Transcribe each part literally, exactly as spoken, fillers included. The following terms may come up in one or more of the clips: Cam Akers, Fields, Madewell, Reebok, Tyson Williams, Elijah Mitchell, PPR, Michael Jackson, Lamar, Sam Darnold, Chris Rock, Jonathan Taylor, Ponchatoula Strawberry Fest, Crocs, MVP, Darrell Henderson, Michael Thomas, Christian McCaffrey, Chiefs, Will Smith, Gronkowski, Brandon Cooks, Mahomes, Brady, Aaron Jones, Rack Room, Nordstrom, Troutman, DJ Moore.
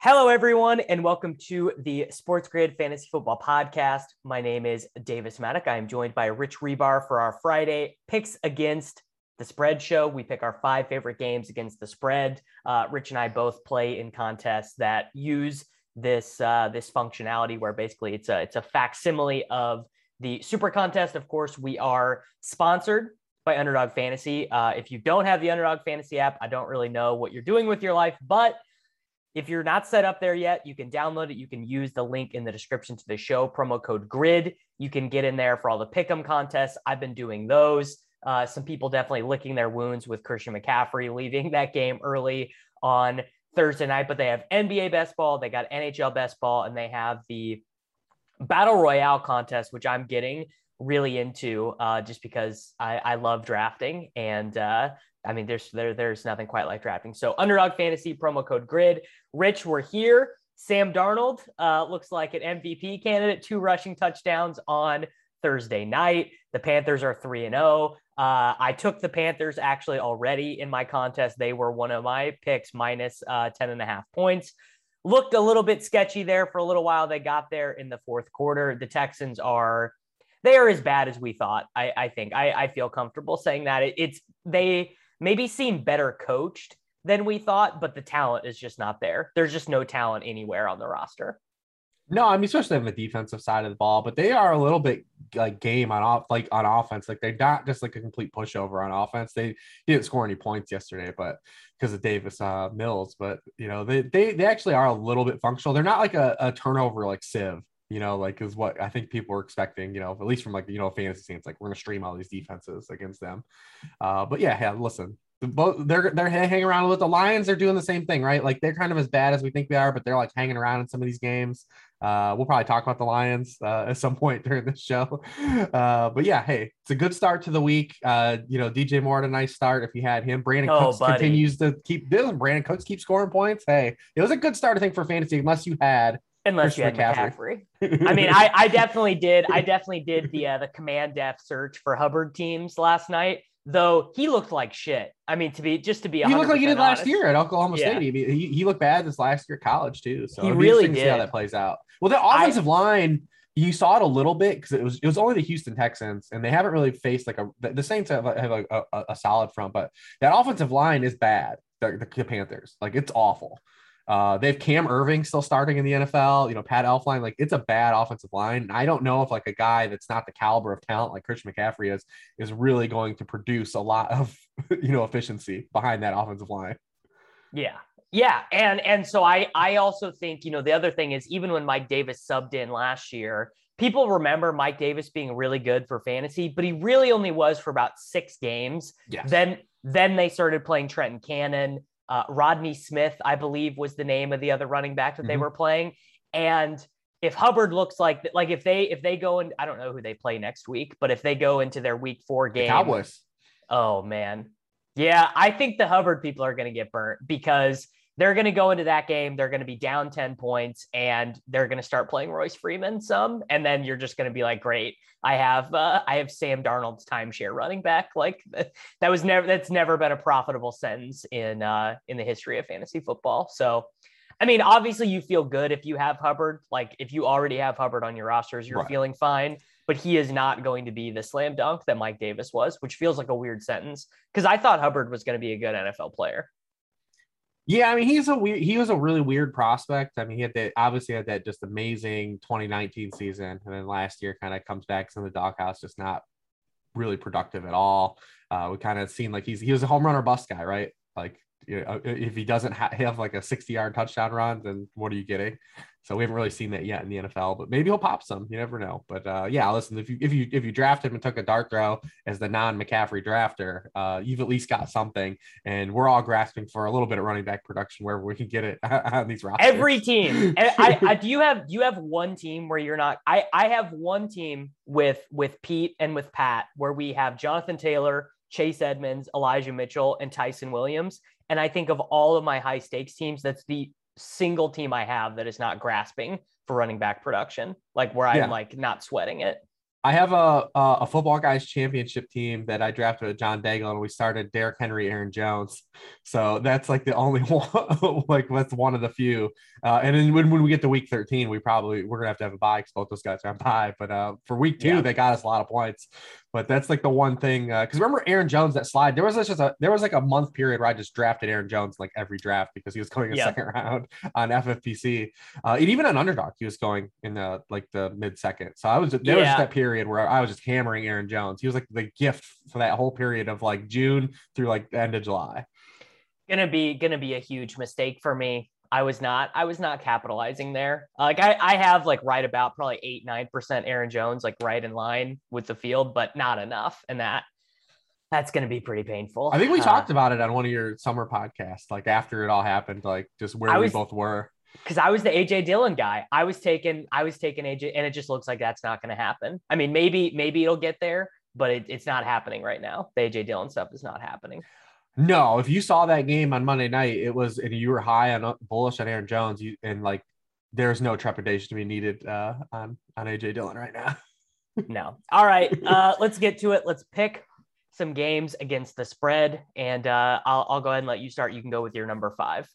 Hello, everyone, and welcome to the Sports Grid Fantasy Football Podcast. My name is Davis Maddock. I am joined by Rich Hribar for our Friday Picks Against the Spread show. We pick our five favorite games against the spread. Uh, Rich and I both play in contests that use this uh, this functionality, where basically it's a it's a facsimile of the Super Contest. Of course, we are sponsored by Underdog Fantasy. Uh, if you don't have the Underdog Fantasy app, I don't really know what you're doing with your life, but if you're not set up there yet, you can download it. You can use the link in the description to the show, promo code GRID. You can get in there for all the pick'em contests. I've been doing those. Uh, some people definitely licking their wounds with Christian McCaffrey leaving that game early on Thursday night, but they have N B A best ball, they got N H L best ball, and they have the Battle Royale contest, which I'm getting really into uh, just because I, I love drafting, and uh, I mean, there's there there's nothing quite like drafting. So Underdog Fantasy, promo code GRID. Rich, we're here. Sam Darnold uh, looks like an M V P candidate, two rushing touchdowns on Thursday night. The Panthers are three and oh. Uh, I took the Panthers actually already in my contest. They were one of my picks, minus uh, ten and a half points. Looked a little bit sketchy there for a little while. They got there in the fourth quarter. The Texans are, they are as bad as we thought, I, I think. I, I feel comfortable saying that. It, it's, they... maybe seem better coached than we thought, but the talent is just not there. There's just no talent anywhere on the roster. No, I mean, especially on the defensive side of the ball, but they are a little bit like game on off, like on offense. Like they're not just like a complete pushover on offense. They didn't score any points yesterday, but because of Davis uh, Mills, but you know, they, they, they actually are a little bit functional. They're not like a, a turnover, like sieve, you know, like is what I think people were expecting, you know, at least from like, you know, fantasy scenes, like we're going to stream all these defenses against them. Uh, but yeah, yeah, listen, the, both, they're, they're hanging around with the Lions. They're doing the same thing, right? Like they're kind of as bad as we think they are, but they're like hanging around in some of these games. Uh, we'll probably talk about the Lions uh, at some point during this show. Uh, but yeah, hey, it's a good start to the week. Uh, you know, D J Moore had a nice start if you had him. Brandon oh, Cooks buddy. continues to keep doing. Brandon Cooks keeps scoring points. Hey, it was a good start, I think, for fantasy, unless you had Unless Christian you had McCaffrey. McCaffrey. I mean, I, I definitely did. I definitely did the uh, the command depth search for Hubbard teams last night, though he looked like shit. I mean, to be just to be he looked like he did honest. last year at Oklahoma yeah. State. I mean, he he looked bad this last year at college too. So he really did. See how that plays out. Well, the offensive I, line, you saw it a little bit because it was it was only the Houston Texans, and they haven't really faced like a the Saints have have a, a, a solid front, but that offensive line is bad. The, the Panthers, like it's awful. Uh, they have Cam Irving still starting in the N F L, you know, Pat Elflein, like it's a bad offensive line. And I don't know if like a guy that's not the caliber of talent like Christian McCaffrey is, is really going to produce a lot of, you know, efficiency behind that offensive line. Yeah. Yeah. And, and so I, I also think, you know, the other thing is even when Mike Davis subbed in last year, people remember Mike Davis being really good for fantasy, but he really only was for about six games. Yes. Then, then they started playing Trenton Cannon. Uh, Rodney Smith, I believe, was the name of the other running back that mm-hmm. they were playing. And if Hubbard looks like, like if they, if they go and I don't know who they play next week, but if they go into their week four game, the Cowboys. Oh man. Yeah. I think the Hubbard people are going to get burnt because they're going to go into that game. They're going to be down ten points and they're going to start playing Royce Freeman some, and then you're just going to be like, great. I have, uh, I have Sam Darnold's timeshare running back. Like that was never, that's never been a profitable sentence in, uh, in the history of fantasy football. So, I mean, obviously you feel good if you have Hubbard, like if you already have Hubbard on your rosters, you're right. feeling fine, but he is not going to be the slam dunk that Mike Davis was, which feels like a weird sentence. Cause I thought Hubbard was going to be a good N F L player. Yeah, I mean, he's a weird, he was a really weird prospect. I mean, he had that, obviously had that just amazing twenty nineteen season. And then last year kind of comes back in the doghouse, just not really productive at all. Uh, we kind of seen like he's, he was a home run or bust guy, right? Like, you know, if he doesn't ha- have like a sixty yard touchdown run, then what are you getting? So we haven't really seen that yet in the N F L, but maybe he'll pop some, you never know. But uh, yeah, listen, if you, if you, if you draft him and took a dart throw as the non McCaffrey drafter, uh, you've at least got something, and we're all grasping for a little bit of running back production wherever we can get it on these rosters. Every team. I, I, do you have, do you have one team where you're not, I, I have one team with, with Pete and with Pat, where we have Jonathan Taylor, Chase Edmonds, Elijah Mitchell, and Tyson Williams. And I think of all of my high stakes teams, that's the single team I have that is not grasping for running back production, like where I'm yeah. like not sweating it. I have a a football guys championship team that I drafted with John Daigle, and we started Derrick Henry, Aaron Jones. So that's like the only one, like that's one of the few. Uh, and then when, when we get to week thirteen, we probably, we're going to have to have a bye because both those guys are on bye. But uh, for week two, yeah. they got us a lot of points. But that's like the one thing, because uh, remember Aaron Jones, that slide, there was just a, there was like a month period where I just drafted Aaron Jones like every draft because he was going a yeah. second round on F F P C. Uh, and even on Underdog, he was going in the, like the mid second. So I was, there yeah. was that period where I was just hammering Aaron Jones. He was like the gift for that whole period of like June through like the end of July. Gonna be, gonna be a huge mistake for me. I was not, I was not capitalizing there. Like I, I have like right about probably eight, nine percent Aaron Jones, like right in line with the field, but not enough. And that, that's going to be pretty painful. I think we uh, talked about it on one of your summer podcasts, like after it all happened, like just where I we was, both were. Cause I was the A J Dillon guy. I was taking, I was taking A J, and it just looks like that's not going to happen. I mean, maybe, maybe it'll get there, but it, it's not happening right now. The A J Dillon stuff is not happening. No, if you saw that game on Monday night, it was, and you were high on bullish on Aaron Jones, you, and like, there's no trepidation to be needed uh, on, on A J Dillon right now. No. All right. Uh, let's get to it. Let's pick some games against the spread, and uh, I'll, I'll go ahead and let you start. You can go with your number five.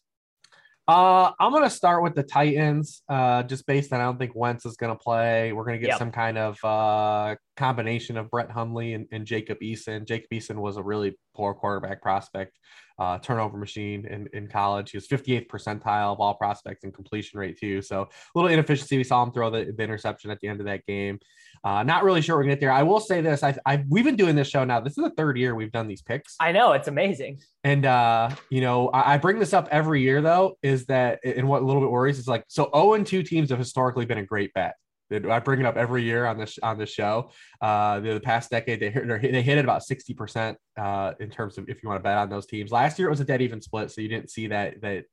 Uh, I'm going to start with the Titans, uh, just based on I don't think Wentz is going to play. We're going to get yep. some kind of uh, combination of Brett Hundley and, and Jacob Eason. Jacob Eason was a really poor quarterback prospect, uh, turnover machine in, in college. He was fifty-eighth percentile of all prospects in completion rate too. So a little inefficiency. We saw him throw the, the interception at the end of that game. Uh, not really sure we're going to get there. I will say this. I, I, we've been doing this show now. This is the third year we've done these picks. I know. It's amazing. And, uh, you know, I, I bring this up every year, though, is that, and what a little bit worries is like, so oh and two teams have historically been a great bet. I bring it up every year on this on the show. Uh, the past decade, they hit, they hit it about sixty percent uh, in terms of if you want to bet on those teams. Last year, it was a dead even split, so you didn't see that that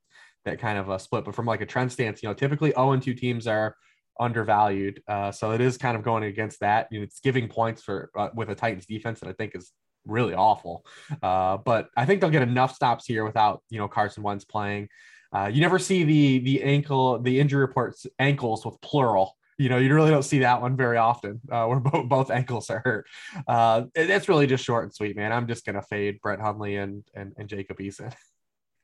that kind of a split. But from like a trend stance, you know, typically oh and two teams are undervalued. Uh, so it is kind of going against that. You know, it's giving points for uh, with a Titans defense that I think is really awful. Uh, but I think they'll get enough stops here without, you know, Carson Wentz playing. Uh, you never see the the ankle, the injury reports, ankles with plural. You know, you really don't see that one very often uh, where both, both ankles are hurt. Uh, that's really just short and sweet, man. I'm just going to fade Brett Hundley and, and, and Jacob Eason.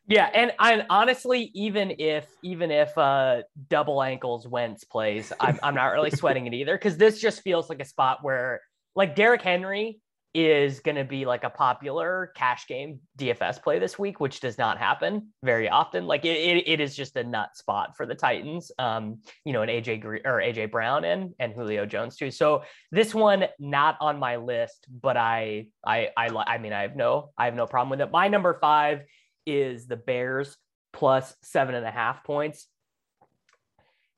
Yeah. And I honestly, even if, even if uh, double ankles Wentz plays, I'm, I'm not really sweating it either. Cause this just feels like a spot where like Derrick Henry is going to be like a popular cash game D F S play this week, which does not happen very often. Like it, it, it is just a nut spot for the Titans, um, you know, and A J Gre- or A J Brown and, and Julio Jones too. So this one, not on my list, but I, I, I, I mean, I have no, I have no problem with it. My number five is the Bears plus seven and a half points.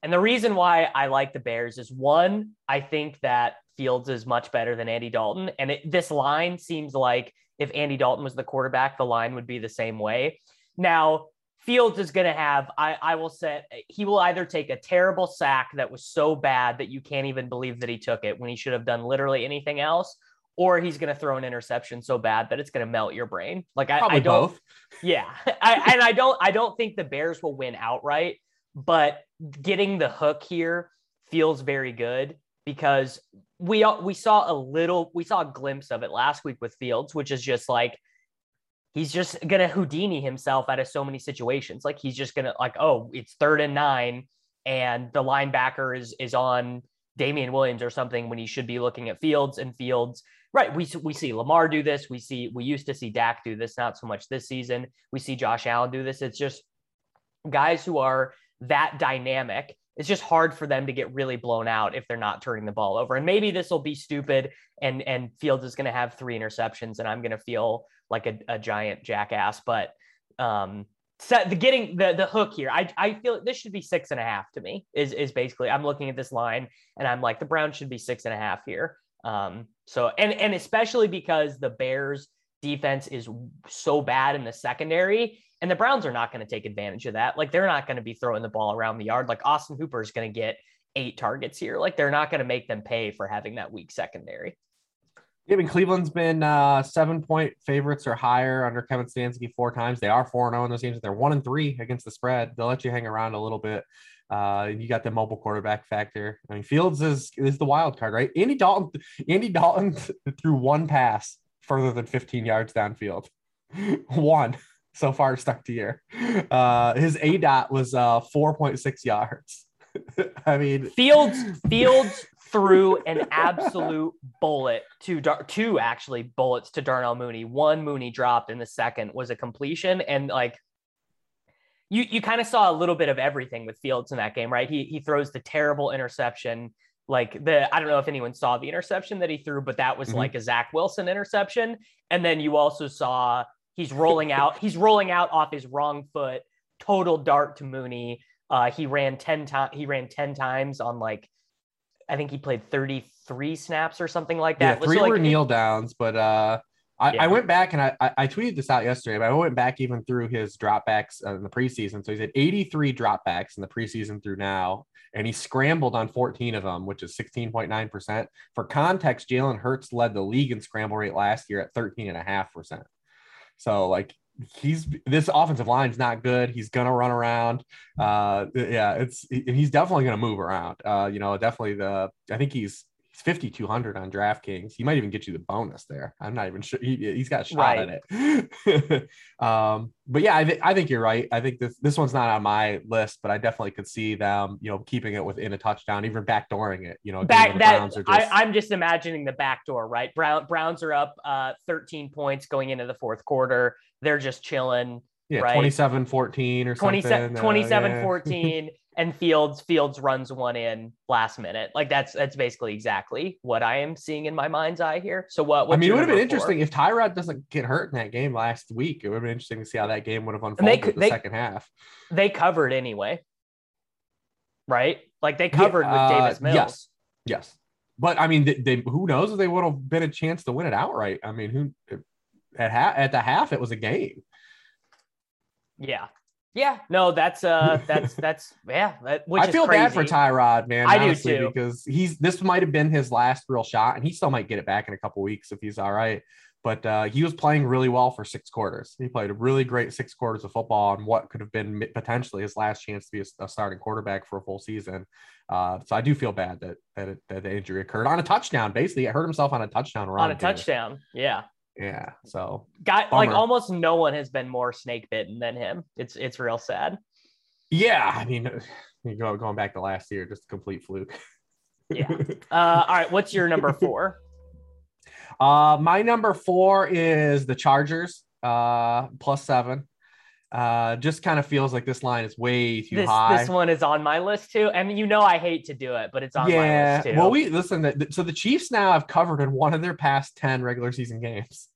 And the reason why I like the Bears is one, I think that Fields is much better than Andy Dalton. And it, this line seems like if Andy Dalton was the quarterback, the line would be the same way. Now, Fields is going to have, I, I will say, he will either take a terrible sack that was so bad that you can't even believe that he took it when he should have done literally anything else, or he's going to throw an interception so bad that it's going to melt your brain. Like I, I don't, both. yeah. I, and I don't, I don't think the Bears will win outright, but getting the hook here feels very good because we we saw a little, we saw a glimpse of it last week with Fields, which is just like, he's just going to Houdini himself out of so many situations. Like he's just going to like, oh, it's third and nine and the linebacker is, is on Damian Williams or something when he should be looking at Fields and Fields. Right. We, we see Lamar do this. We see, we used to see Dak do this, not so much this season. We see Josh Allen do this. It's just guys who are that dynamic. It's just hard for them to get really blown out if they're not turning the ball over. And maybe this will be stupid and, and Fields is going to have three interceptions and I'm going to feel like a, a giant jackass, but um, so the getting the, the hook here, I, I feel this should be six and a half to me is, is basically, I'm looking at this line and I'm like, the Browns should be six and a half here. Um, so, and, and especially because the Bears defense is so bad in the secondary and the Browns are not going to take advantage of that. Like they're not going to be throwing the ball around the yard. Like Austin Hooper is going to get eight targets here. Like they're not going to make them pay for having that weak secondary. Yeah, I mean, Cleveland's been uh, seven-point favorites or higher under Kevin Stefanski four times. They are four and oh in those games. They're one and three against the spread. They'll let you hang around a little bit. Uh, you got the mobile quarterback factor. I mean, Fields is is the wild card, right? Andy Dalton Andy Dalton threw one pass further than fifteen yards downfield. One so far stuck to year. Uh, his A DOT was uh, four point six yards. I mean, Fields Fields threw an absolute bullet to Dar- two actually bullets to Darnell Mooney. One Mooney dropped, and the second was a completion. And like you, you kind of saw a little bit of everything with Fields in that game, right? He he throws the terrible interception, like the I don't know if anyone saw the interception that he threw, but that was mm-hmm. like a Zach Wilson interception. And then you also saw he's rolling out he's rolling out off his wrong foot, total dart to Mooney. Uh, he ran ten times. To- he ran ten times on like, I think he played thirty-three snaps or something like that. Yeah, three so, like, were kneel downs, but uh, I, yeah. I went back and I, I tweeted this out yesterday. But I went back even through his dropbacks in the preseason. So he's had eighty-three dropbacks in the preseason through now, and he scrambled on fourteen of them, which is sixteen point nine percent. For context, Jalen Hurts led the league in scramble rate last year at thirteen point five percent. So like. He's this offensive line's not good. He's gonna run around. Uh, yeah, it's he's definitely gonna move around. Uh, you know, definitely the I think he's he's fifty-two hundred on DraftKings. He might even get you the bonus there. I'm not even sure he, he's got a shot right. at it. um, but yeah, I, th- I think you're right. I think this this one's not on my list, but I definitely could see them, you know, keeping it within a touchdown, even backdooring it. You know, back that just... I, I'm just imagining the backdoor, right? Brown Browns are up uh, thirteen points going into the fourth quarter. They're just chilling, yeah, right? twenty-seven fourteen or something. twenty-seven fourteen, uh, yeah. And Fields Fields runs one in last minute. Like that's that's basically exactly what I am seeing in my mind's eye here. So what? I mean, it would have been interesting if Tyrod doesn't get hurt in that game last week. It would have been interesting to see how that game would have unfolded in the they, second half. They covered anyway, right? Like they covered yeah, with uh, Davis Mills. Yes, yes. But I mean, they, they who knows if they would have been a chance to win it outright. I mean, who? It, At half, at the half, it was a game. Yeah, yeah. No, that's uh, that's that's yeah. That, which I feel is crazy. Bad for Tyrod, man. I honestly, do too, because he's this might have been his last real shot, and he still might get it back in a couple weeks if he's all right. But uh, he was playing really well for six quarters. He played a really great six quarters of football and what could have been potentially his last chance to be a, a starting quarterback for a full season. Uh, so I do feel bad that that, it, that the injury occurred on a touchdown. Basically, I hurt himself on a touchdown run. On a touchdown, it. yeah. Yeah, so got like almost no one has been more snake bitten than him. It's it's real sad. Yeah, I mean, you go going back to last year, just a complete fluke. Yeah. Uh, all right, what's your number four? Uh, my number four is the Chargers uh, plus seven. Uh, just kind of feels like this line is way too this, high. This one is on my list too. I mean, you know, I hate to do it, but it's on yeah. my list too. Well, we listen. The, so the Chiefs now have covered in one of their past ten regular season games.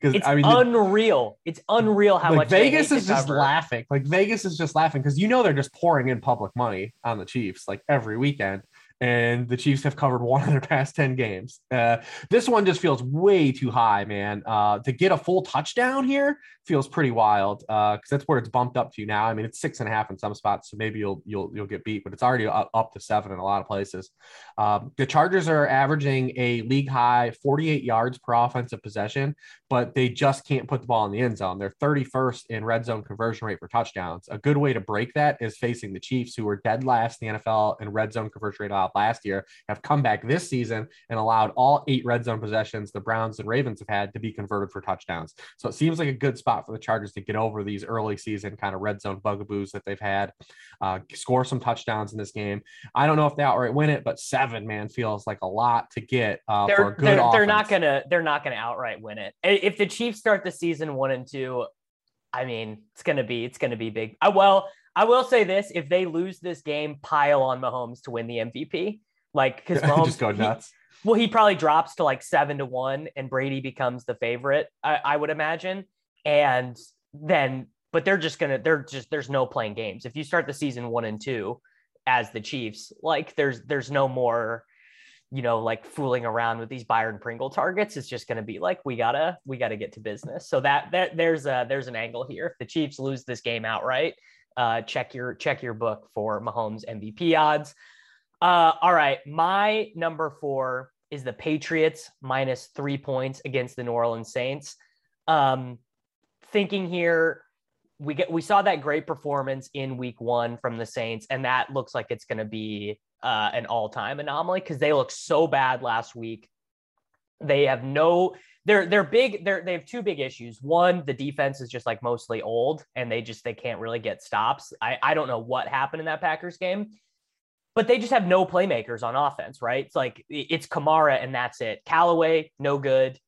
Because I mean, unreal. The, it's unreal how like much Vegas is just cover. laughing. Like Vegas is just laughing because you know they're just pouring in public money on the Chiefs like every weekend. And the Chiefs have covered one of their past ten games. Uh, this one just feels way too high, man. Uh, to get a full touchdown here feels pretty wild because uh, that's where it's bumped up to now. I mean, it's six and a half in some spots, so maybe you'll you'll you'll get beat, but it's already up to seven in a lot of places. Um, the Chargers are averaging a league high forty-eight yards per offensive possession, but they just can't put the ball in the end zone. They're thirty-first in red zone conversion rate for touchdowns. A good way to break that is facing the Chiefs, who were dead last in the N F L in red zone conversion rate last year, have come back this season and allowed all eight red zone possessions the Browns and Ravens have had to be converted for touchdowns. So it seems like a good spot spot for the Chargers to get over these early season kind of red zone bugaboos that they've had, uh, score some touchdowns in this game. I don't know if they outright win it, but seven, man, feels like a lot to get uh, for a good they're, offense. They're not going to, they're not going to outright win it. If the Chiefs start the season one and two, I mean, it's going to be, it's going to be big. I, well, I will say this, if they lose this game, pile on Mahomes to win the M V P. Like, cause Mahomes just go nuts. He, well, he probably drops to like seven to one and Brady becomes the favorite, I, I would imagine. And then, but they're just going to, they're just, there's no playing games. If you start the season one and two as the Chiefs, like there's, there's no more, you know, like fooling around with these Byron Pringle targets. It's just going to be like, we gotta, we gotta get to business. So that, that there's a, there's an angle here. If the Chiefs lose this game outright, uh, check your, check your book for Mahomes M V P odds. Uh, all right. My number four is the Patriots minus three points against the New Orleans Saints. Um, thinking here, we get, we saw that great performance in week one from the Saints, and that looks like it's going to be uh, an all-time anomaly because they look so bad last week. They have no, they're, they're big, they're, they have two big issues. One, the defense is just like mostly old and they just, they can't really get stops. I, I don't know what happened in that Packers game, but they just have no playmakers on offense, right? It's like, it's Kamara and that's it. Callaway, no good.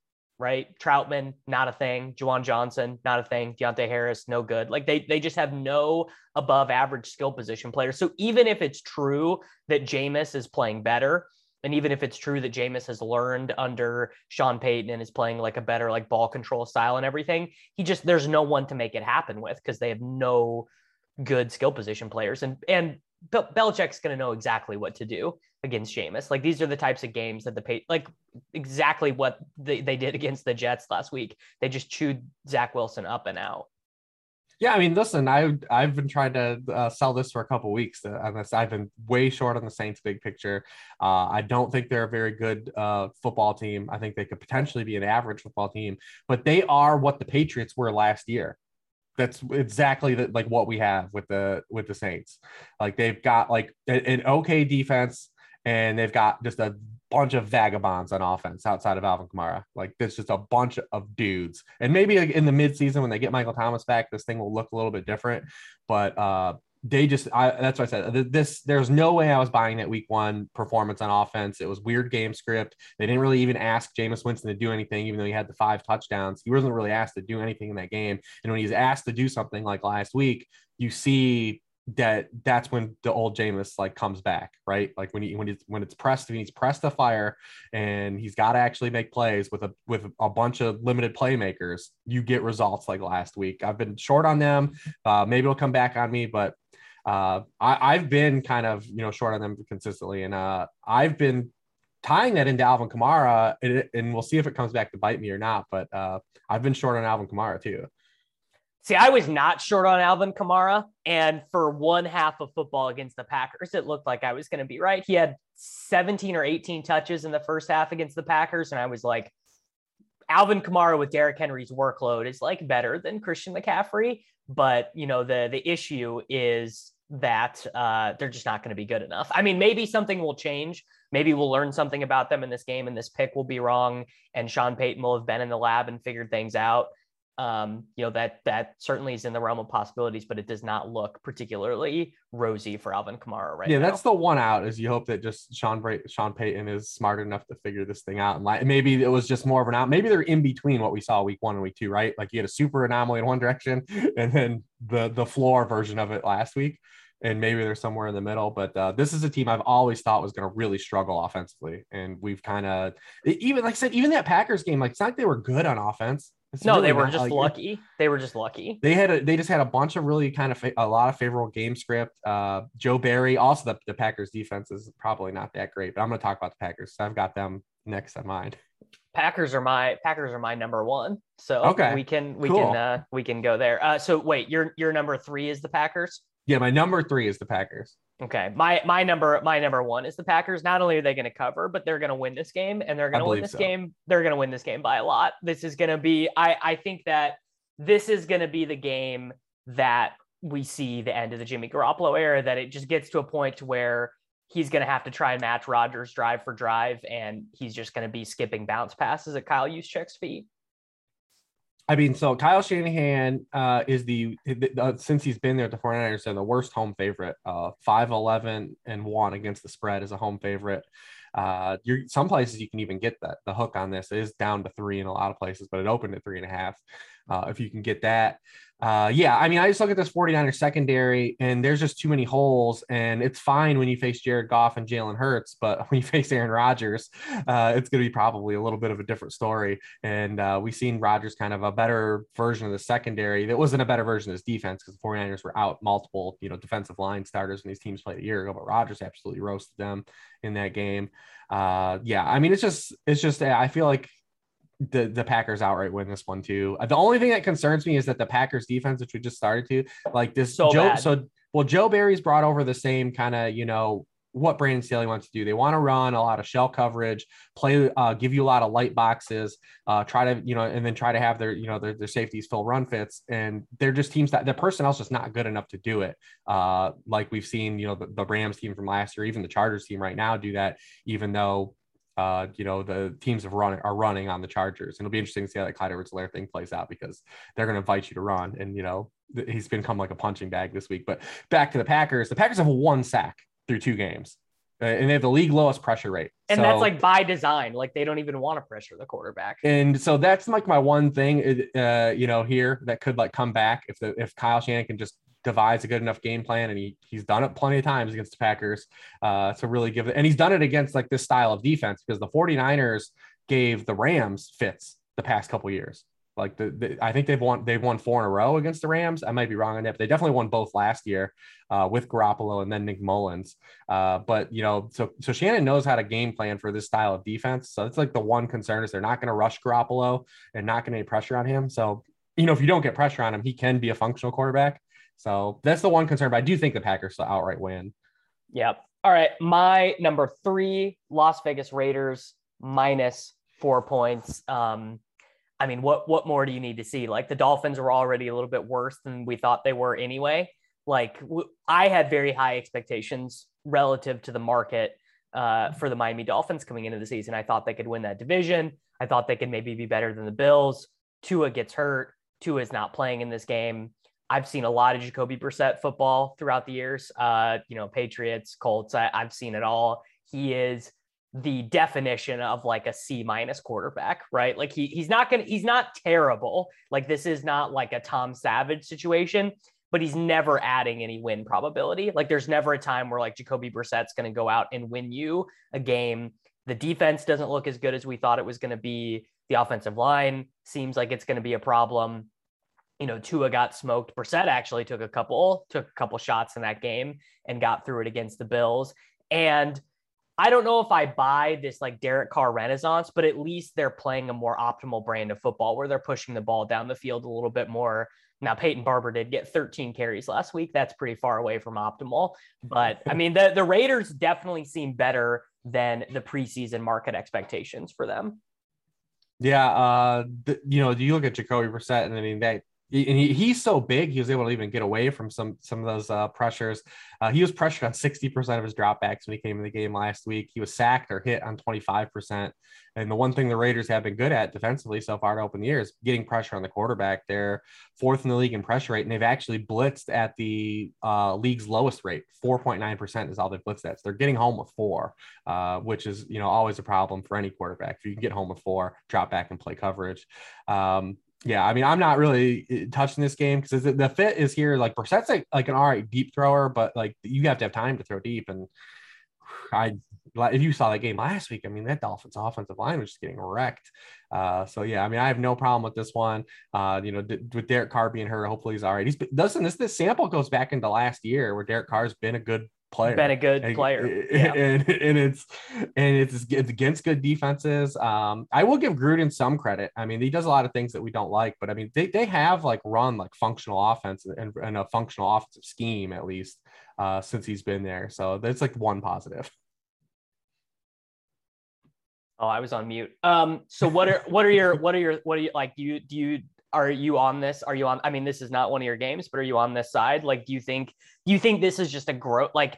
Right? Troutman, not a thing. Juwan Johnson, not a thing. Deontay Harris, no good. Like they they just have no above average skill position players. So even if it's true that Jameis is playing better, and even if it's true that Jameis has learned under Sean Payton and is playing like a better like ball control style and everything, he just, there's no one to make it happen with because they have no good skill position players. And and Bel- Belichick's going to know exactly what to do against Jameis. Like these are the types of games that the pay, like exactly what they, they did against the Jets last week. They just chewed Zach Wilson up and out. Yeah. I mean, listen, I, I've been trying to uh, sell this for a couple of weeks on this. I've been way short on the Saints big picture. Uh, I don't think they're a very good uh, football team. I think they could potentially be an average football team, but they are what the Patriots were last year. That's exactly the, like what we have with the with the Saints. Like they've got like an okay defense, and they've got just a bunch of vagabonds on offense outside of Alvin Kamara. Like there's just a bunch of dudes. And maybe in the midseason when they get Michael Thomas back, this thing will look a little bit different. But uh, they just I, that's what I said. This there's no way I was buying that week one performance on offense. It was weird game script. They didn't really even ask Jameis Winston to do anything, even though he had the five touchdowns. He wasn't really asked to do anything in that game. And when he's asked to do something like last week, you see that that's when the old Jameis like comes back, right? Like when he when it's when it's pressed, when he's pressed to fire, and he's got to actually make plays with a with a bunch of limited playmakers. You get results like last week. I've been short on them. Uh, maybe it'll come back on me, but. Uh, I, I've been kind of, you know, short on them consistently. And uh, I've been tying that into Alvin Kamara, and, and we'll see if it comes back to bite me or not. But uh, I've been short on Alvin Kamara, too. See, I was not short on Alvin Kamara. And for one half of football against the Packers, it looked like I was going to be right. He had seventeen or eighteen touches in the first half against the Packers. And I was like, Alvin Kamara with Derrick Henry's workload is like better than Christian McCaffrey. But, you know, the the issue is that uh, they're just not going to be good enough. I mean, maybe something will change. Maybe we'll learn something about them in this game and this pick will be wrong. And Sean Payton will have been in the lab and figured things out. Um, you know, that that certainly is in the realm of possibilities, but it does not look particularly rosy for Alvin Kamara right yeah, now. Yeah, that's the one out is you hope that just Sean Sean Payton is smart enough to figure this thing out. And like, maybe it was just more of an out. Maybe they're in between what we saw week one and week two, right? Like you had a super anomaly in one direction and then the the floor version of it last week. And maybe they're somewhere in the middle, but uh, this is a team I've always thought was going to really struggle offensively. And we've kind of even, like I said, even that Packers game, like it's not like they were good on offense. It's no, really they were not, just like, lucky. They were just lucky. They had a, they just had a bunch of really kind of fa- a lot of favorable game script. Uh, Joe Barry, also the, the Packers defense is probably not that great, but I'm going to talk about the Packers. So I've got them next on mine. Packers are my Packers are my number one. So okay. we can we cool. can uh, we can go there. Uh, so wait, your your number three is the Packers. Yeah, my number three is the Packers. Okay, my my number my number one is the Packers. Not only are they going to cover, but they're going to win this game, and they're going to win this so. game. They're going to win this game by a lot. This is going to be. I I think that this is going to be the game that we see the end of the Jimmy Garoppolo era. That it just gets to a point where he's going to have to try and match Rodgers drive for drive, and he's just going to be skipping bounce passes at Kyle Juszczyk's feet. I mean, so Kyle Shanahan uh, is the, uh, since he's been there at the 49ers, they're the worst home favorite, uh, five eleven and one against the spread is a home favorite. Uh, you're, some places you can even get that. The hook on this is down to three in a lot of places, but it opened at three and a half. Uh, if you can get that. Uh, yeah, I mean, I just look at this 49er secondary and there's just too many holes, and it's fine when you face Jared Goff and Jalen Hurts, but when you face Aaron Rodgers, uh, it's going to be probably a little bit of a different story. And uh, we've seen Rodgers kind of a better version of the secondary. That wasn't a better version of his defense because the 49ers were out multiple, you know, defensive line starters when these teams played a year ago, but Rodgers absolutely roasted them in that game. Uh, yeah, I mean, it's just, it's just, I feel like The, the Packers outright win this one too. The only thing that concerns me is that the Packers defense, which we just started to like this. So, Joe, so well, Joe Barry's brought over the same kind of, you know, what Brandon Staley wants to do. They want to run a lot of shell coverage, play, uh, give you a lot of light boxes, uh, try to, you know, and then try to have their, you know, their, their safeties fill run fits. And they're just teams that their personnel's just not good enough to do it. Uh, like we've seen, you know, the, the Rams team from last year, even the Chargers team right now do that, even though, Uh, you know, the teams have run, are running on the Chargers. And it'll be interesting to see how that Clyde Edwards-Helaire thing plays out, because they're going to invite you to run. And, you know, th- he's become like a punching bag this week. But back to the Packers. The Packers have one sack through two games. Uh, and they have the league lowest pressure rate. And so, that's like by design. Like they don't even want to pressure the quarterback. And so that's like my one thing, uh, you know, here that could like come back if the if Kyle Shanahan can just devides a good enough game plan, and he he's done it plenty of times against the Packers uh to really give it, and he's done it against like this style of defense, because the 49ers gave the Rams fits the past couple years. Like the, the I think they've won they've won four in a row against the Rams. I might be wrong on that, but they definitely won both last year uh with Garoppolo and then Nick Mullins. Uh but you know, so so Shannon knows how to game plan for this style of defense. So it's like the one concern is they're not going to rush Garoppolo and not going to get pressure on him. So you know, if you don't get pressure on him, he can be a functional quarterback. So that's the one concern, but I do think the Packers will outright win. Yep. All right. My number three, Las Vegas Raiders minus four points. Um, I mean, what, what more do you need to see? Like the Dolphins were already a little bit worse than we thought they were anyway. Like w- I had very high expectations relative to the market uh, for the Miami Dolphins coming into the season. I thought they could win that division. I thought they could maybe be better than the Bills. Tua gets hurt. Tua is not playing in this game. I've seen a lot of Jacoby Brissett football throughout the years. Uh, you know, Patriots, Colts, I, I've seen it all. He is the definition of like a C minus quarterback, right? Like he he's not going to, he's not terrible. Like this is not like a Tom Savage situation, but he's never adding any win probability. Like there's never a time where like Jacoby Brissett's going to go out and win you a game. The defense doesn't look as good as we thought it was going to be. The offensive line seems like it's going to be a problem. You know, Tua got smoked. Brissett actually took a couple, took a couple shots in that game and got through it against the Bills. And I don't know if I buy this like Derek Carr renaissance, but at least they're playing a more optimal brand of football where they're pushing the ball down the field a little bit more. Now, Peyton Barber did get thirteen carries last week. That's pretty far away from optimal. But I mean, the, the Raiders definitely seem better than the preseason market expectations for them. Yeah. Uh, the, you know, you look at Jacoby Brissett, and I mean, that, and he, he's so big, he was able to even get away from some some of those uh, pressures. Uh, he was pressured on sixty percent of his dropbacks when he came in the game last week. He was sacked or hit on twenty-five percent. And the one thing the Raiders have been good at defensively so far to open the year is getting pressure on the quarterback. They're fourth in the league in pressure rate, and they've actually blitzed at the uh, league's lowest rate. four point nine percent is all they've blitzed at. So they're getting home with four, uh, which is, you know, always a problem for any quarterback. If you can get home with four, drop back and play coverage. Um, Yeah, I mean, I'm not really touching this game because the fit is here. Like, Brissett's like, like an all right deep thrower, but like you have to have time to throw deep. And I, if you saw that game last week, I mean, that Dolphins offensive line was just getting wrecked. Uh, so yeah, I mean, I have no problem with this one. Uh, you know, d- with Derek Carr being hurt, hopefully he's all right. He's doesn't this this sample goes back into last year where Derek Carr's been a good player, been a good and, player, yeah. and, and it's and it's it's against good defenses. Um, I will give Gruden some credit. I mean, he does a lot of things that we don't like, but I mean, they they have like run like functional offense and, and a functional offensive scheme at least uh, since he's been there. So that's like one positive. Oh, I was on mute. Um, so what are what are your what are your what are you like? Do you do you? Are you on this? Are you on? I mean, this is not one of your games, but are you on this side? Like, do you think? Do you think this is just a growth? Like,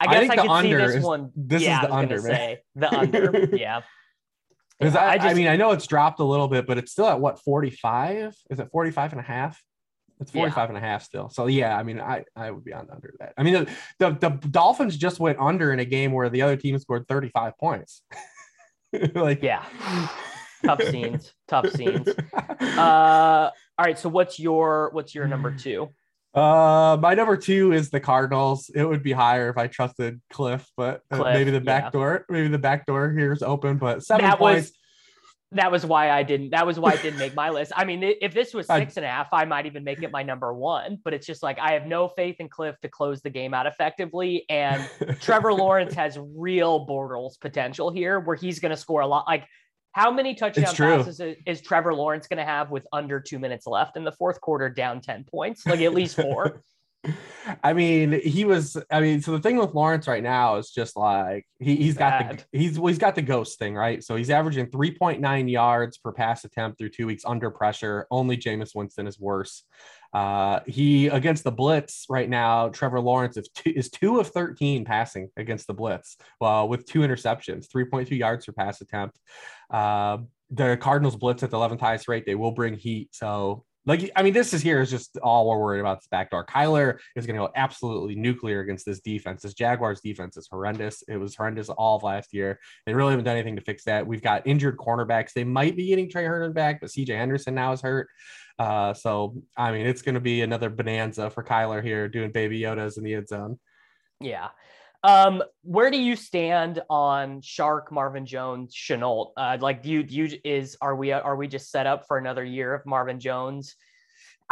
I guess I, I could see this is, one. This yeah, is the I was under. Say, the under. Yeah. Because I, I, just, I mean, I know it's dropped a little bit, but it's still at what, forty-five? Is it forty-five and a half? It's forty-five yeah. and a half still. So, yeah, I mean, I, I would be on under that. I mean, the, the, the Dolphins just went under in a game where the other team scored thirty-five points. Like, yeah. Tough scenes. Tough scenes. Uh, all right. So what's your what's your number two? Uh, my number two is the Cardinals. It would be higher if I trusted Cliff, but Cliff, uh, maybe the back yeah. door, maybe the back door here is open, but seven that points. Was, that was why I didn't, that was why I didn't make my list. I mean, if this was six I, and a half, I might even make it my number one, but it's just like, I have no faith in Cliff to close the game out effectively. And Trevor Lawrence has real Bortles potential here where he's going to score a lot. Like, how many touchdown passes is, is Trevor Lawrence going to have with under two minutes left in the fourth quarter, down ten points? Like, at least four. I mean, he was. I mean, so the thing with Lawrence right now is just like he, he's got Bad. the he's well, he's got the ghost thing, right? So he's averaging three point nine yards per pass attempt through two weeks under pressure. Only Jameis Winston is worse. Uh, he against the blitz right now, Trevor Lawrence is two, is two of thirteen passing against the blitz, well, with two interceptions, three point two yards per pass attempt. Uh, the Cardinals blitz at the eleventh highest rate. They will bring heat. So. Like, I mean, this is here is just all we're worried about. This backdoor. Kyler is going to go absolutely nuclear against this defense. This Jaguars defense is horrendous. It was horrendous all of last year. They really haven't done anything to fix that. We've got injured cornerbacks. They might be getting Trey Herndon back, but C J Henderson now is hurt. Uh, so, I mean, it's going to be another bonanza for Kyler here doing baby Yodas in the end zone. Yeah. Um, where do you stand on Shark, Marvin Jones, Shenault? Uh, like, do you, do you is are we are we just set up for another year of Marvin Jones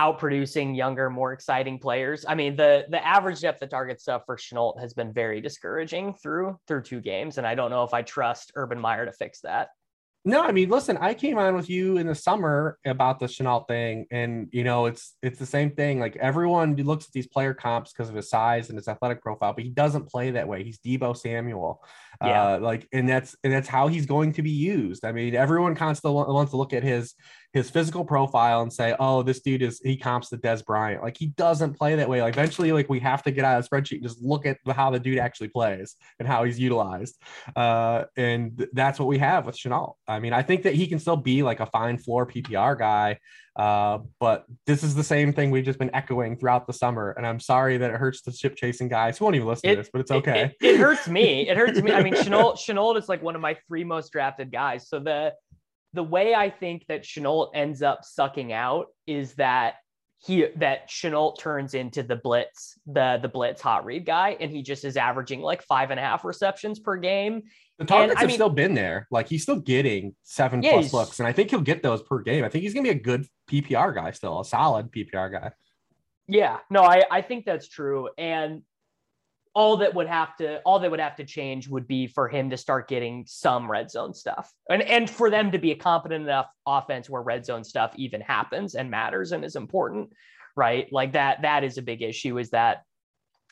outproducing younger, more exciting players? I mean, the the average depth of target stuff for Shenault has been very discouraging through through two games, and I don't know if I trust Urban Meyer to fix that. No, I mean, listen, I came on with you in the summer about the Shenault thing, and, you know, it's it's the same thing. Like, everyone looks at these player comps because of his size and his athletic profile, but he doesn't play that way. He's Deebo Samuel. Yeah. Uh, like, and that's and that's how he's going to be used. I mean, everyone constantly wants to look at his his physical profile and say, oh, this dude is, he comps to Dez Bryant. Like, he doesn't play that way. Like, eventually, like, we have to get out of the spreadsheet and just look at how the dude actually plays and how he's utilized. Uh, and that's what we have with Shenault. I mean, I think that he can still be like a fine floor P P R guy, uh, but this is the same thing we've just been echoing throughout the summer. And I'm sorry that it hurts the ship chasing guys who won't even listen it, to this, but it's okay. It, it, it hurts me. It hurts me. I mean, Shenault, Shenault is like one of my three most drafted guys. So the, The way I think that Shenault ends up sucking out is that he that Shenault turns into the blitz, the the blitz hot read guy, and he just is averaging like five and a half receptions per game. The targets and, have mean, still been there. Like, he's still getting seven yeah, plus looks, and I think he'll get those per game. I think he's going to be a good P P R guy still, a solid P P R guy. Yeah, no, I, I think that's true. And all that would have to, all that would have to change would be for him to start getting some red zone stuff, and and for them to be a competent enough offense where red zone stuff even happens and matters and is important, right? Like, that, that is a big issue, is that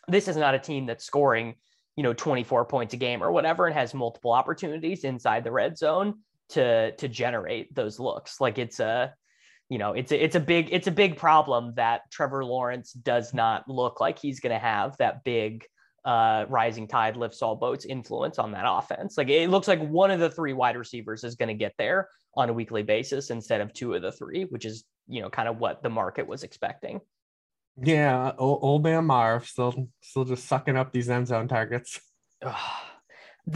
this is not a team that's scoring, you know, twenty-four points a game or whatever, and has multiple opportunities inside the red zone to, to generate those looks. Like, it's a, you know, it's a, it's a big, it's a big problem that Trevor Lawrence does not look like he's going to have that big, Uh, rising tide lifts all boats influence on that offense. Like, it looks like one of the three wide receivers is going to get there on a weekly basis instead of two of the three, which is, you know, kind of what the market was expecting. Yeah. Old, old man Marv still, still just sucking up these end zone targets.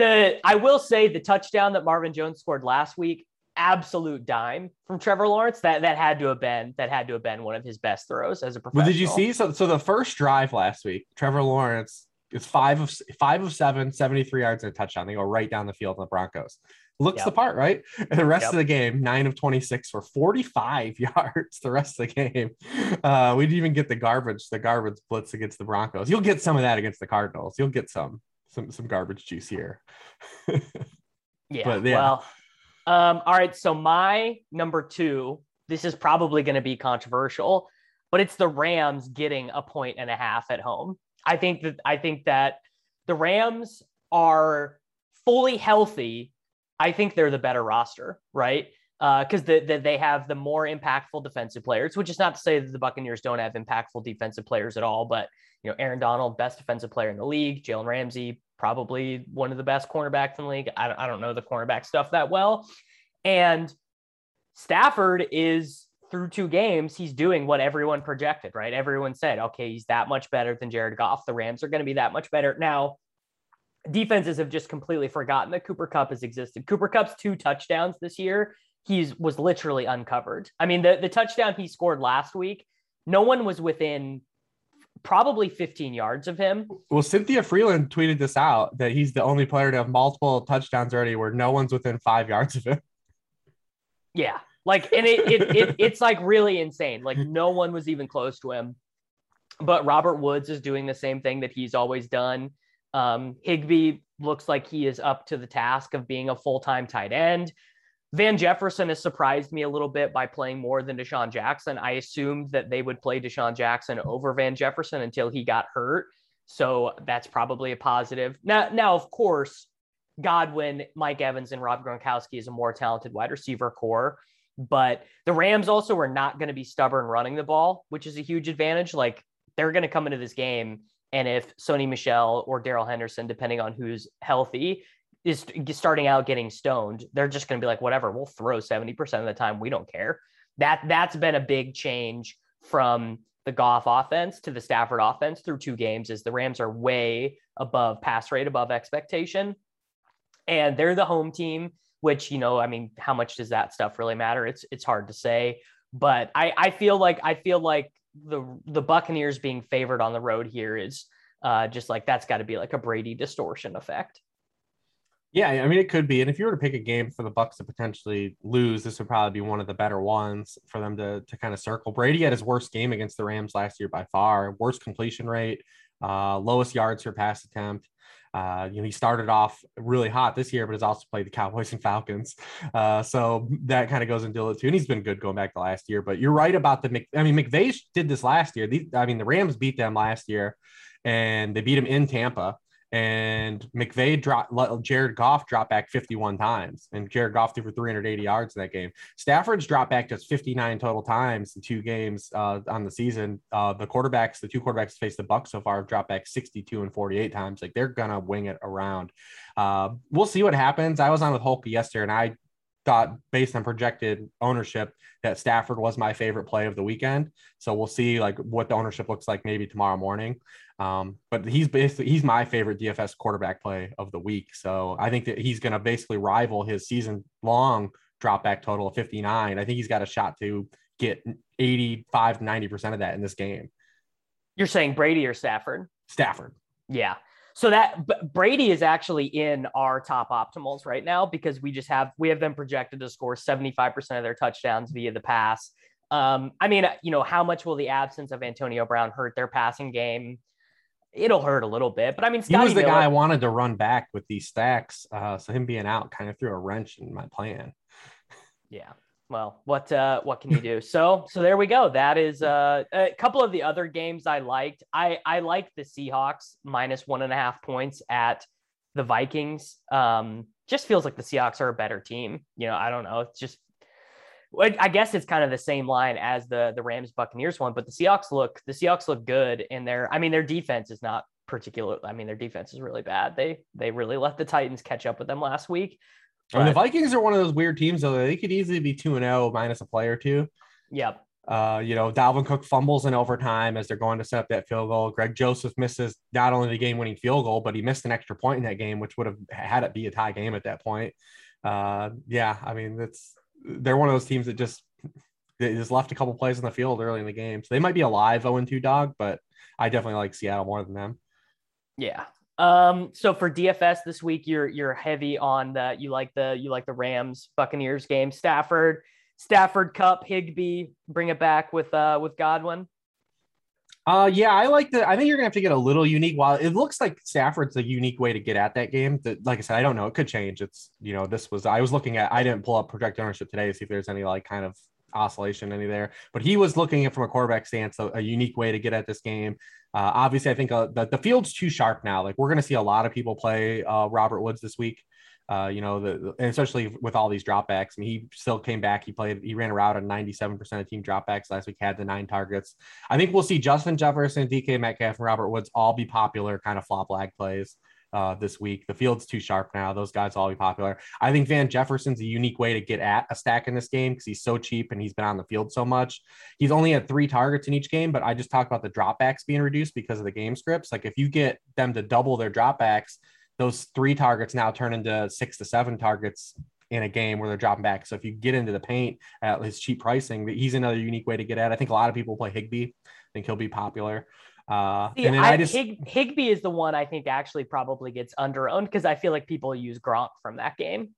the, I will say the touchdown that Marvin Jones scored last week, absolute dime from Trevor Lawrence. That that had to have been that had to have been one of his best throws as a professional. Well, did you see? So, so the first drive last week, Trevor Lawrence, it's five of five of seven, seventy-three yards and a touchdown. They go right down the field on the Broncos. Looks yep. the part, right? And the rest yep. of the game, nine of twenty-six for forty-five yards the rest of the game. Uh, we didn't even get the garbage, the garbage blitz against the Broncos. You'll get some of that against the Cardinals. You'll get some, some, some garbage juice here. yeah, but, yeah. Well, um, all right. So my number two, this is probably going to be controversial, but it's the Rams getting a point and a half at home. I think that I think that the Rams are fully healthy. I think they're the better roster, right? Because uh, the, the, they have the more impactful defensive players, which is not to say that the Buccaneers don't have impactful defensive players at all. But, you know, Aaron Donald, best defensive player in the league. Jalen Ramsey, probably one of the best cornerbacks in the league. I don't, I don't know the cornerback stuff that well. And Stafford is, through two games, he's doing what everyone projected, right? Everyone said, okay, he's that much better than Jared Goff. The Rams are going to be that much better. Now, defenses have just completely forgotten that Cooper Kupp has existed. Cooper Kupp's two touchdowns this year, he's was literally uncovered. I mean, the, the touchdown he scored last week, no one was within probably fifteen yards of him. Well, Cynthia Freeland tweeted this out, that he's the only player to have multiple touchdowns already where no one's within five yards of him. Yeah. Like, and it, it, it it's like really insane. Like, no one was even close to him, but Robert Woods is doing the same thing that he's always done. Um, Higbee looks like he is up to the task of being a full-time tight end. Van Jefferson has surprised me a little bit by playing more than Deshaun Jackson. I assumed that they would play Deshaun Jackson over Van Jefferson until he got hurt. So that's probably a positive. Now, now, of course, Godwin, Mike Evans, and Rob Gronkowski is a more talented wide receiver core. But the Rams also are not going to be stubborn running the ball, which is a huge advantage. Like, they're going to come into this game, and if Sony Michel or Darrell Henderson, depending on who's healthy, is starting out getting stoned, they're just going to be like, whatever, we'll throw seventy percent of the time. We don't care. That, that's been a big change from the Goff offense to the Stafford offense through two games, is the Rams are way above pass rate, above expectation. And they're the home team, which, you know, I mean, how much does that stuff really matter? It's it's hard to say, but I, I feel like I feel like the the Buccaneers being favored on the road here is uh, just like, that's got to be like a Brady distortion effect. Yeah, I mean, it could be. And if you were to pick a game for the Bucs to potentially lose, this would probably be one of the better ones for them to to kind of circle. Brady had his worst game against the Rams last year by far, worst completion rate, uh, lowest yards per pass attempt. Uh, you know, he started off really hot this year, but has also played the Cowboys and Falcons. Uh, so that kind of goes into it too. And he's been good going back to last year, but you're right about the, I mean, McVay did this last year. The, I mean, the Rams beat them last year and they beat him in Tampa, and McVay dropped, let Jared Goff drop back fifty-one times, and Jared Goff threw for three hundred eighty yards in that game. Stafford's dropped back just fifty-nine total times in two games uh, on the season. Uh, the quarterbacks, the two quarterbacks face the Bucs so far, have dropped back sixty-two and forty-eight times. Like, they're going to wing it around. Uh, we'll see what happens. I was on with Holke yesterday, and I thought, based on projected ownership, that Stafford was my favorite play of the weekend. So we'll see like what the ownership looks like maybe tomorrow morning. Um, but he's basically, he's my favorite D F S quarterback play of the week. So I think that he's going to basically rival his season long drop back total of fifty-nine. I think he's got a shot to get eighty-five to ninety percent of that in this game. You're saying Brady or Stafford? Stafford. Yeah. So that b- Brady is actually in our top optimals right now, because we just have, we have them projected to score seventy-five percent of their touchdowns via the pass. Um, I mean, you know, how much will the absence of Antonio Brown hurt their passing game? It'll hurt a little bit, but I mean, Scotty he was the Miller, guy I wanted to run back with these stacks. Uh, so him being out kind of threw a wrench in my plan. Yeah. Well, what, uh, what can you do? So, so there we go. That is uh, a couple of the other games I liked. I, I liked the Seahawks minus one and a half points at the Vikings. Um, just feels like the Seahawks are a better team. You know, I don't know. It's just, I guess it's kind of the same line as the, the Rams Buccaneers one, but the Seahawks look, the Seahawks look good in their, I mean, their defense is not particular. I mean, their defense is really bad. They, they really let the Titans catch up with them last week. But, and the Vikings are one of those weird teams, though. They could easily be two and oh minus a play or two. Yep. Uh, you know, Dalvin Cook fumbles in overtime as they're going to set up that field goal. Greg Joseph misses not only the game winning field goal, but he missed an extra point in that game, which would have had it be a tie game at that point. Uh, yeah. I mean, that's, they're one of those teams that just, they just left a couple plays on the field early in the game. So they might be a live oh and two dog, but I definitely like Seattle more than them. Yeah. Um, so for D F S this week, you're, you're heavy on the, you like the, you like the Rams Buccaneers game. Stafford, Stafford Cup, Higbee, bring it back with, uh, with Godwin. Uh, yeah, I like the, I think you're gonna have to get a little unique. While it looks like Stafford's a unique way to get at that game, that, like I said, I don't know, it could change. It's, you know, this was, I was looking at, I didn't pull up projected ownership today to see if there's any like kind of oscillation any there, but he was looking at, from a quarterback stance, a, a unique way to get at this game. Uh, obviously I think uh, the, the field's too sharp now. Like, we're going to see a lot of people play uh, Robert Woods this week. Uh, you know, the, and especially with all these dropbacks. I mean, he still came back. He played, he ran a route on ninety-seven percent of team dropbacks last week, had the nine targets. I think we'll see Justin Jefferson, D K Metcalf, and Robert Woods all be popular kind of flop lag plays. uh, this week. The field's too sharp now. Those guys will all be popular. I think Van Jefferson's a unique way to get at a stack in this game because he's so cheap and he's been on the field so much. He's only had three targets in each game, but I just talked about the dropbacks being reduced because of the game scripts. Like if you get them to double their dropbacks, those three targets now turn into six to seven targets in a game where they're dropping back. So if you get into the paint at his cheap pricing, he's another unique way to get at. I think a lot of people play Higbee. I think he'll be popular. Uh, See, and then I, I just Hig, Higbee is the one I think actually probably gets under-owned because I feel like people use Gronk from that game.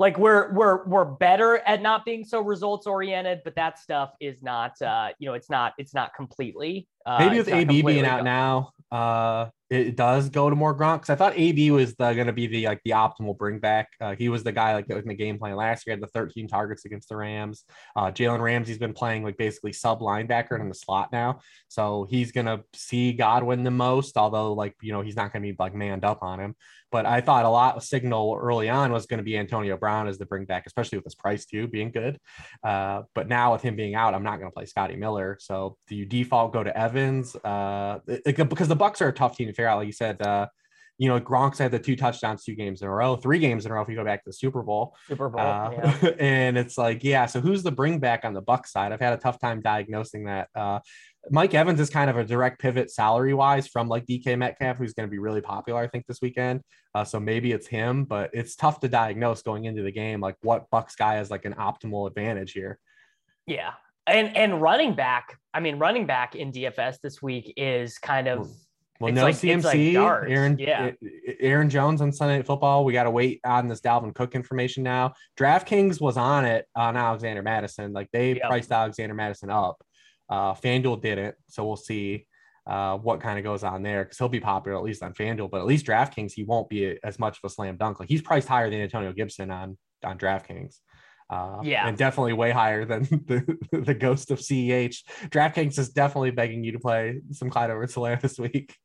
Like we're we're we're better at not being so results oriented, but that stuff is not uh, you know it's not it's not completely. Uh, Maybe with A B being out now, uh, it does go to more Gronk because I thought A B was going to be the like the optimal bring back. Uh, he was the guy like in the game plan last year, had the thirteen targets against the Rams. Uh, Jalen Ramsey's been playing like basically sub linebacker and in the slot now, so he's going to see Godwin the most. Although like you know he's not going to be like manned up on him. But I thought a lot of signal early on was going to be Antonio Brown as the bring back, especially with his price too being good. Uh, but now with him being out, I'm not going to play Scotty Miller. So do you default go to Evans? Uh, it, it, because the Bucs are a tough team to figure out. Like you said, uh, you know, Gronk's had the two touchdowns, two games in a row, three games in a row if you go back to the Super Bowl. Super Bowl. Uh, yeah. And it's like, yeah, so who's the bring back on the Bucs side? I've had a tough time diagnosing that. Uh, Mike Evans is kind of a direct pivot salary wise from like D K Metcalf, who's going to be really popular, I think, this weekend. Uh, so maybe it's him, but it's tough to diagnose going into the game, like what Bucs guy has like an optimal advantage here. Yeah. And, and running back, I mean, running back in D F S this week is kind of, well, it's no like, C M C, like Aaron, yeah. Aaron Jones on Sunday Night Football. We got to wait on this Dalvin Cook information now. DraftKings was on it on Alexander Madison. Like they yep. priced Alexander Madison up. Uh, FanDuel didn't, so we'll see uh, what kind of goes on there because he'll be popular at least on FanDuel, but at least DraftKings he won't be a, as much of a slam dunk. Like he's priced higher than Antonio Gibson on on DraftKings, uh, yeah, and definitely way higher than the, the ghost of C E H. DraftKings is definitely begging you to play some Clyde Edwards-Helaire this week.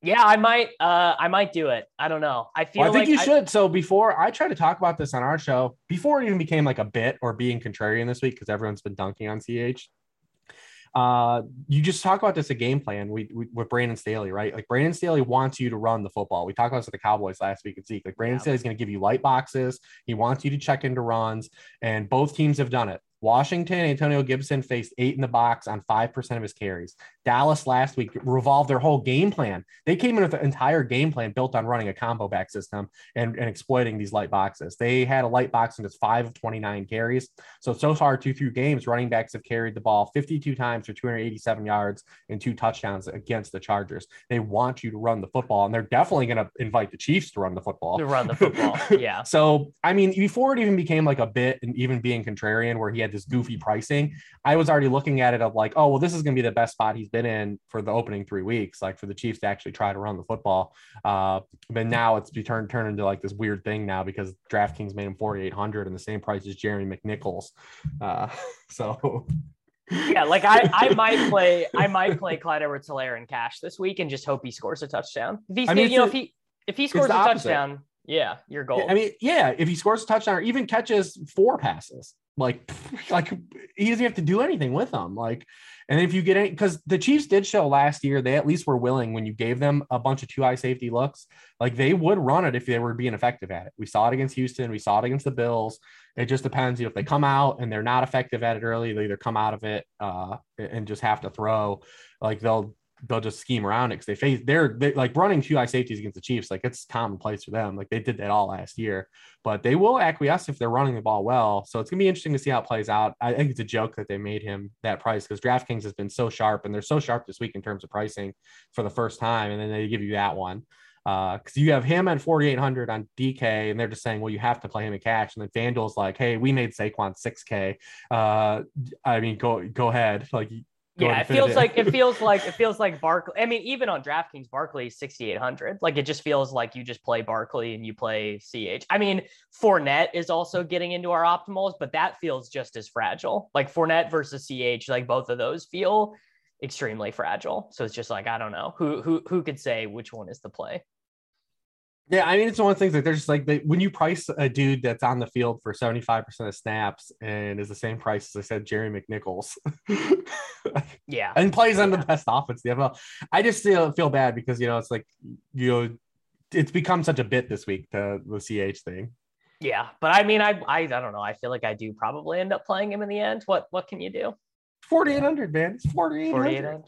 Yeah, I might, uh, I might do it. I don't know. I feel well, I think like you I... should. So before I try to talk about this on our show, before it even became like a bit or being contrarian this week because everyone's been dunking on C H. Uh, you just talk about this a game plan we, we, with Brandon Staley, right? Like Brandon Staley wants you to run the football. We talked about this with the Cowboys last week and Zeke. Like Brandon yeah. Staley's going to give you light boxes. He wants you to check into runs, and both teams have done it. Washington, Antonio Gibson faced eight in the box on five percent of his carries. Dallas last week revolved their whole game plan. They came in with an entire game plan built on running a combo back system and, and exploiting these light boxes. They had a light box in just five of twenty-nine carries. So, so far, two through games, running backs have carried the ball fifty-two times for two hundred eighty-seven yards and two touchdowns against the Chargers. They want you to run the football, and they're definitely going to invite the Chiefs to run the football. To run the football, yeah. So, I mean, before it even became like a bit and even being contrarian where he had this goofy pricing, I was already looking at it of like, oh, well, this is going to be the best spot he's been in for the opening three weeks, like for the Chiefs to actually try to run the football. Uh, but now it's turned turned into like this weird thing now because DraftKings made him forty-eight hundred and the same price as Jeremy McNichols. Uh, so yeah, like I, I might play, I might play Clyde Edwards-Helaire in cash this week and just hope he scores a touchdown. If he, I mean, you know, a, if he, if he scores a opposite. touchdown, yeah, your goal. I mean, yeah, if he scores a touchdown or even catches four passes, like, like he doesn't have to do anything with them. Like, and if you get any, because the Chiefs did show last year, they at least were willing when you gave them a bunch of two high safety looks, like they would run it if they were being effective at it. We saw it against Houston. We saw it against the Bills. It just depends, you know, if they come out and they're not effective at it early, they either come out of it uh, and just have to throw, like they'll, they'll just scheme around it because they face they're they, like running two high safeties against the Chiefs. Like it's commonplace for them. Like they did that all last year, but they will acquiesce if they're running the ball well. So it's going to be interesting to see how it plays out. I think it's a joke that they made him that price because DraftKings has been so sharp and they're so sharp this week in terms of pricing for the first time. And then they give you that one. Uh, cause you have him at forty-eight hundred on D K and they're just saying, well, you have to play him in cash. And then FanDuel's like, hey, we made Saquon six K. Uh, I mean, go, go ahead. Like, Yeah, it feels like it feels like it feels like Barkley. I mean, even on DraftKings, Barkley is sixty-eight hundred. Like it just feels like you just play Barkley and you play C H. I mean, Fournette is also getting into our optimals, but that feels just as fragile. Like Fournette versus C H, like both of those feel extremely fragile. So it's just like I don't know who who who could say which one is the play. Yeah, I mean, it's one of the things that they're just like, they, when you price a dude that's on the field for seventy-five percent of snaps and is the same price as I said, Jerry McNichols. yeah. And plays on yeah. the best offense in the N F L. I just feel, feel bad because, you know, it's like, you know, it's become such a bit this week, the the C H thing. Yeah, but I mean, I, I I don't know. I feel like I do probably end up playing him in the end. What what can you do? forty-eight hundred, man. It's forty-eight hundred.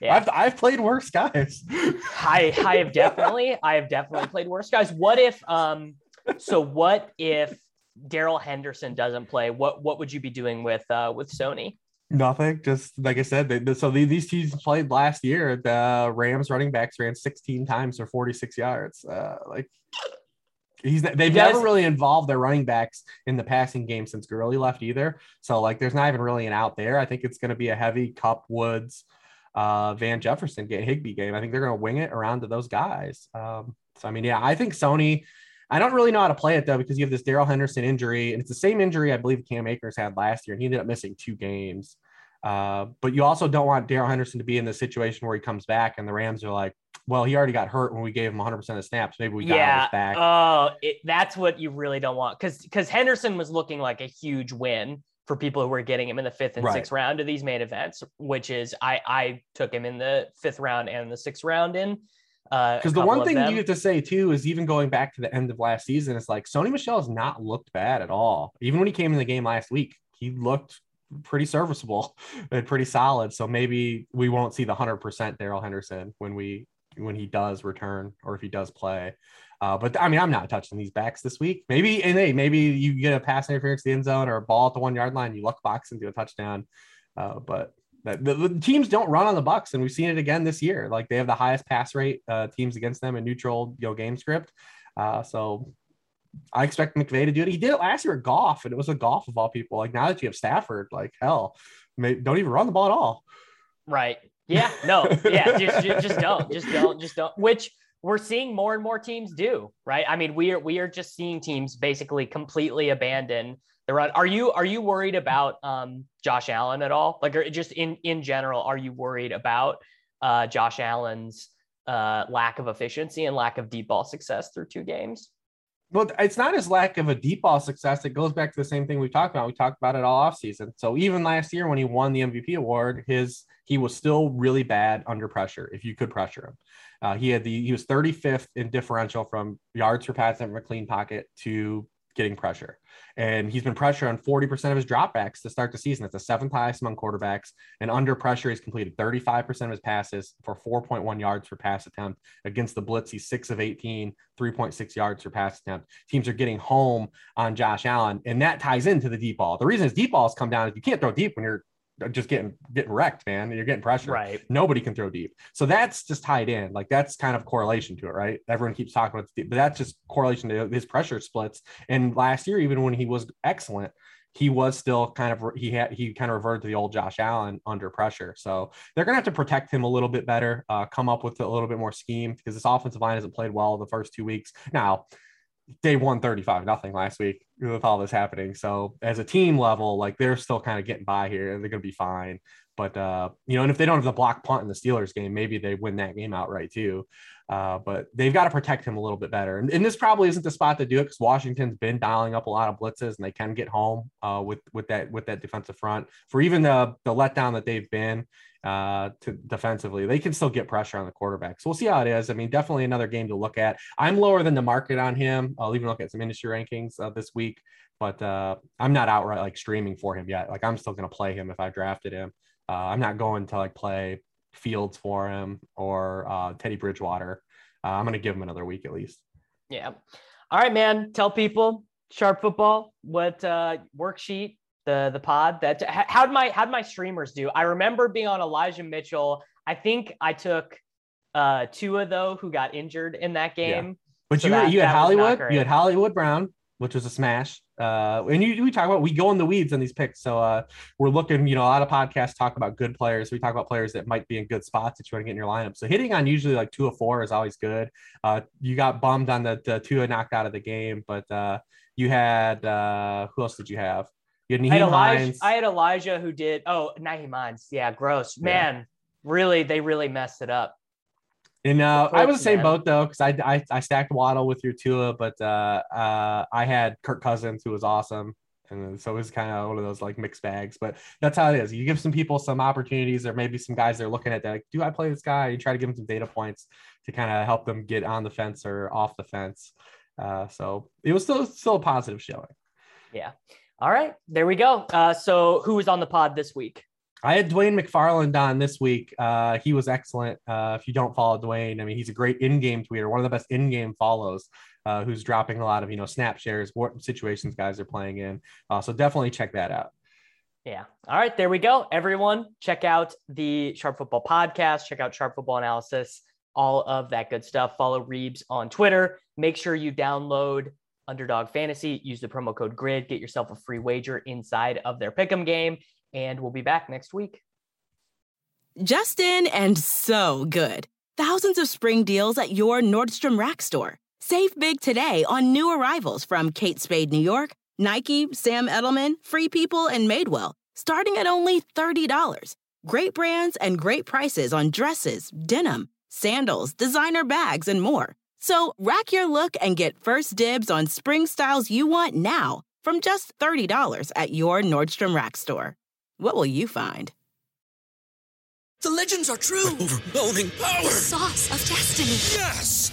Yeah. I've I've played worse guys. I I have definitely I have definitely played worse guys. What if um? So what if Daryl Henderson doesn't play? What what would you be doing with uh with Sony? Nothing. Just like I said, they, so these, these teams played last year. The Rams running backs ran sixteen times for forty-six yards. Uh, like he's they've he never really involved their running backs in the passing game since Gurley left either. So like there's not even really an out there. I think it's going to be a heavy Cup, Woods, uh, Van Jefferson, Higbee game. I think they're going to wing it around to those guys. Um, so I mean, yeah, I think Sony. I don't really know how to play it, though, because you have this Daryl Henderson injury, and it's the same injury I believe Cam Akers had last year, and he ended up missing two games. Uh, but you also don't want Daryl Henderson to be in the situation where he comes back and the Rams are like, well, he already got hurt when we gave him one hundred percent of snaps. Maybe we got yeah. him back. Oh, it, that's what you really don't want, because because Henderson was looking like a huge win for people who were getting him in the fifth and right. sixth round of these main events, which is I, I took him in the fifth round and the sixth round in. Because uh, the one thing you have to say, too, is even going back to the end of last season, it's like Sony Michel has not looked bad at all. Even when he came in the game last week, he looked pretty serviceable and pretty solid. So maybe we won't see the one hundred percent Darrell Henderson when we when he does return or if he does play. Uh, but, I mean, I'm not touching these backs this week. Maybe, and hey, maybe you get a pass interference to the end zone or a ball at the one-yard line, you luck box into a touchdown. Uh, but... The teams don't run on the Bucs, and we've seen it again this year. Like they have the highest pass rate uh, teams against them in neutral you know, game script. Uh, so I expect McVay to do it. He did it last year at Goff, and it was a Goff of all people. Like now that you have Stafford, like hell, maybe, don't even run the ball at all. Right. Yeah. No. Yeah. just, just, just don't. Just don't. Just don't. Which we're seeing more and more teams do. Right. I mean, we are we are just seeing teams basically completely abandon the run. Are you are you worried about um, Josh Allen at all? Like, or just in in general, are you worried about uh, Josh Allen's uh, lack of efficiency and lack of deep ball success through two games? Well, it's not his lack of a deep ball success. It goes back to the same thing we talked about. We talked about it all offseason. So even last year when he won the M V P award, his he was still really bad under pressure. If you could pressure him, uh, he had the he was thirty-fifth in differential from yards per pass and from a clean pocket to getting pressure, and he's been pressure on forty percent of his dropbacks to start the season. That's the seventh highest among quarterbacks, and under pressure he's completed thirty-five percent of his passes for four point one yards per pass attempt. Against the blitz, he's six of eighteen, three point six yards per pass attempt. Teams are getting home on Josh Allen, and that ties into the deep ball. The reason his deep balls come down is you can't throw deep when you're just getting getting wrecked, man. You're getting pressure. Right. Nobody can throw deep. So that's just tied in. Like that's kind of correlation to it, right? Everyone keeps talking about the deep, but that's just correlation to his pressure splits. And last year, even when he was excellent, he was still kind of he had he kind of reverted to the old Josh Allen under pressure. So they're gonna have to protect him a little bit better, uh, come up with a little bit more scheme because this offensive line hasn't played well the first two weeks. Now they won thirty-five nothing last week with all this happening. So as a team level, like they're still kind of getting by here and they're going to be fine. But, uh, you know, and if they don't have the block punt in the Steelers game, maybe they win that game outright too. Uh, but they've got to protect him a little bit better. And, and this probably isn't the spot to do it because Washington's been dialing up a lot of blitzes and they can get home uh, with, with that, with that defensive front for even the, the letdown that they've been uh, to defensively, they can still get pressure on the quarterback. So we'll see how it is. I mean, definitely another game to look at. I'm lower than the market on him. I'll even look at some industry rankings uh, this week, but uh, I'm not outright like streaming for him yet. Like I'm still going to play him if I drafted him. Uh, I'm not going to like play Fields for him or uh, Teddy Bridgewater. Uh, I'm going to give him another week at least. Yeah. All right, man. Tell people Sharp Football, what uh, worksheet, the the pod that how'd my how'd my streamers do? I remember being on Elijah Mitchell. I think I took uh, Tua though, who got injured in that game. Yeah. But so you that, you had Hollywood, you had Hollywood Brown, which was a smash. Uh, and you, we talk about, we go in the weeds on these picks. So uh, we're looking, you know, a lot of podcasts talk about good players. We talk about players that might be in good spots that you want to get in your lineup. So hitting on usually like two of four is always good. Uh, you got bummed on the, the Tua knocked out of the game, but uh, you had, uh, who else did you have? You had, I had, Elijah, I had Elijah who did, oh, Naheem Hines. Yeah. Gross, man. Yeah. Really, they really messed it up. And uh, course, I was the same man. boat, though, because I, I I stacked Waddle with your Tua, but uh, uh, I had Kirk Cousins, who was awesome. And then, so it's kind of one of those like mixed bags, but that's how it is. You give some people some opportunities, or maybe some guys they're looking at that, like, do I play this guy? You try to give them some data points to kind of help them get on the fence or off the fence. Uh, so it was still, still a positive showing. Yeah. All right, there we go. Uh, so who was on the pod this week? I had Dwayne McFarland on this week. Uh, he was excellent. Uh, if you don't follow Dwayne, I mean, he's a great in-game tweeter, one of the best in-game follows, uh, who's dropping a lot of, you know, snap shares, what situations guys are playing in. Uh, so definitely check that out. Yeah. All right, there we go. Everyone, check out the Sharp Football podcast. Check out Sharp Football Analysis, all of that good stuff. Follow Reebs on Twitter. Make sure you download Underdog Fantasy. Use the promo code GRID. Get yourself a free wager inside of their pick'em game. And we'll be back next week. Justin and so good. Thousands of spring deals at your Nordstrom Rack store. Save big today on new arrivals from Kate Spade, New York, Nike, Sam Edelman, Free People, and Madewell, starting at only thirty dollars. Great brands and great prices on dresses, denim, sandals, designer bags, and more. So rack your look and get first dibs on spring styles you want now from just thirty dollars at your Nordstrom Rack store. What will you find? The legends are true. But overwhelming power! The sauce of destiny. Yes!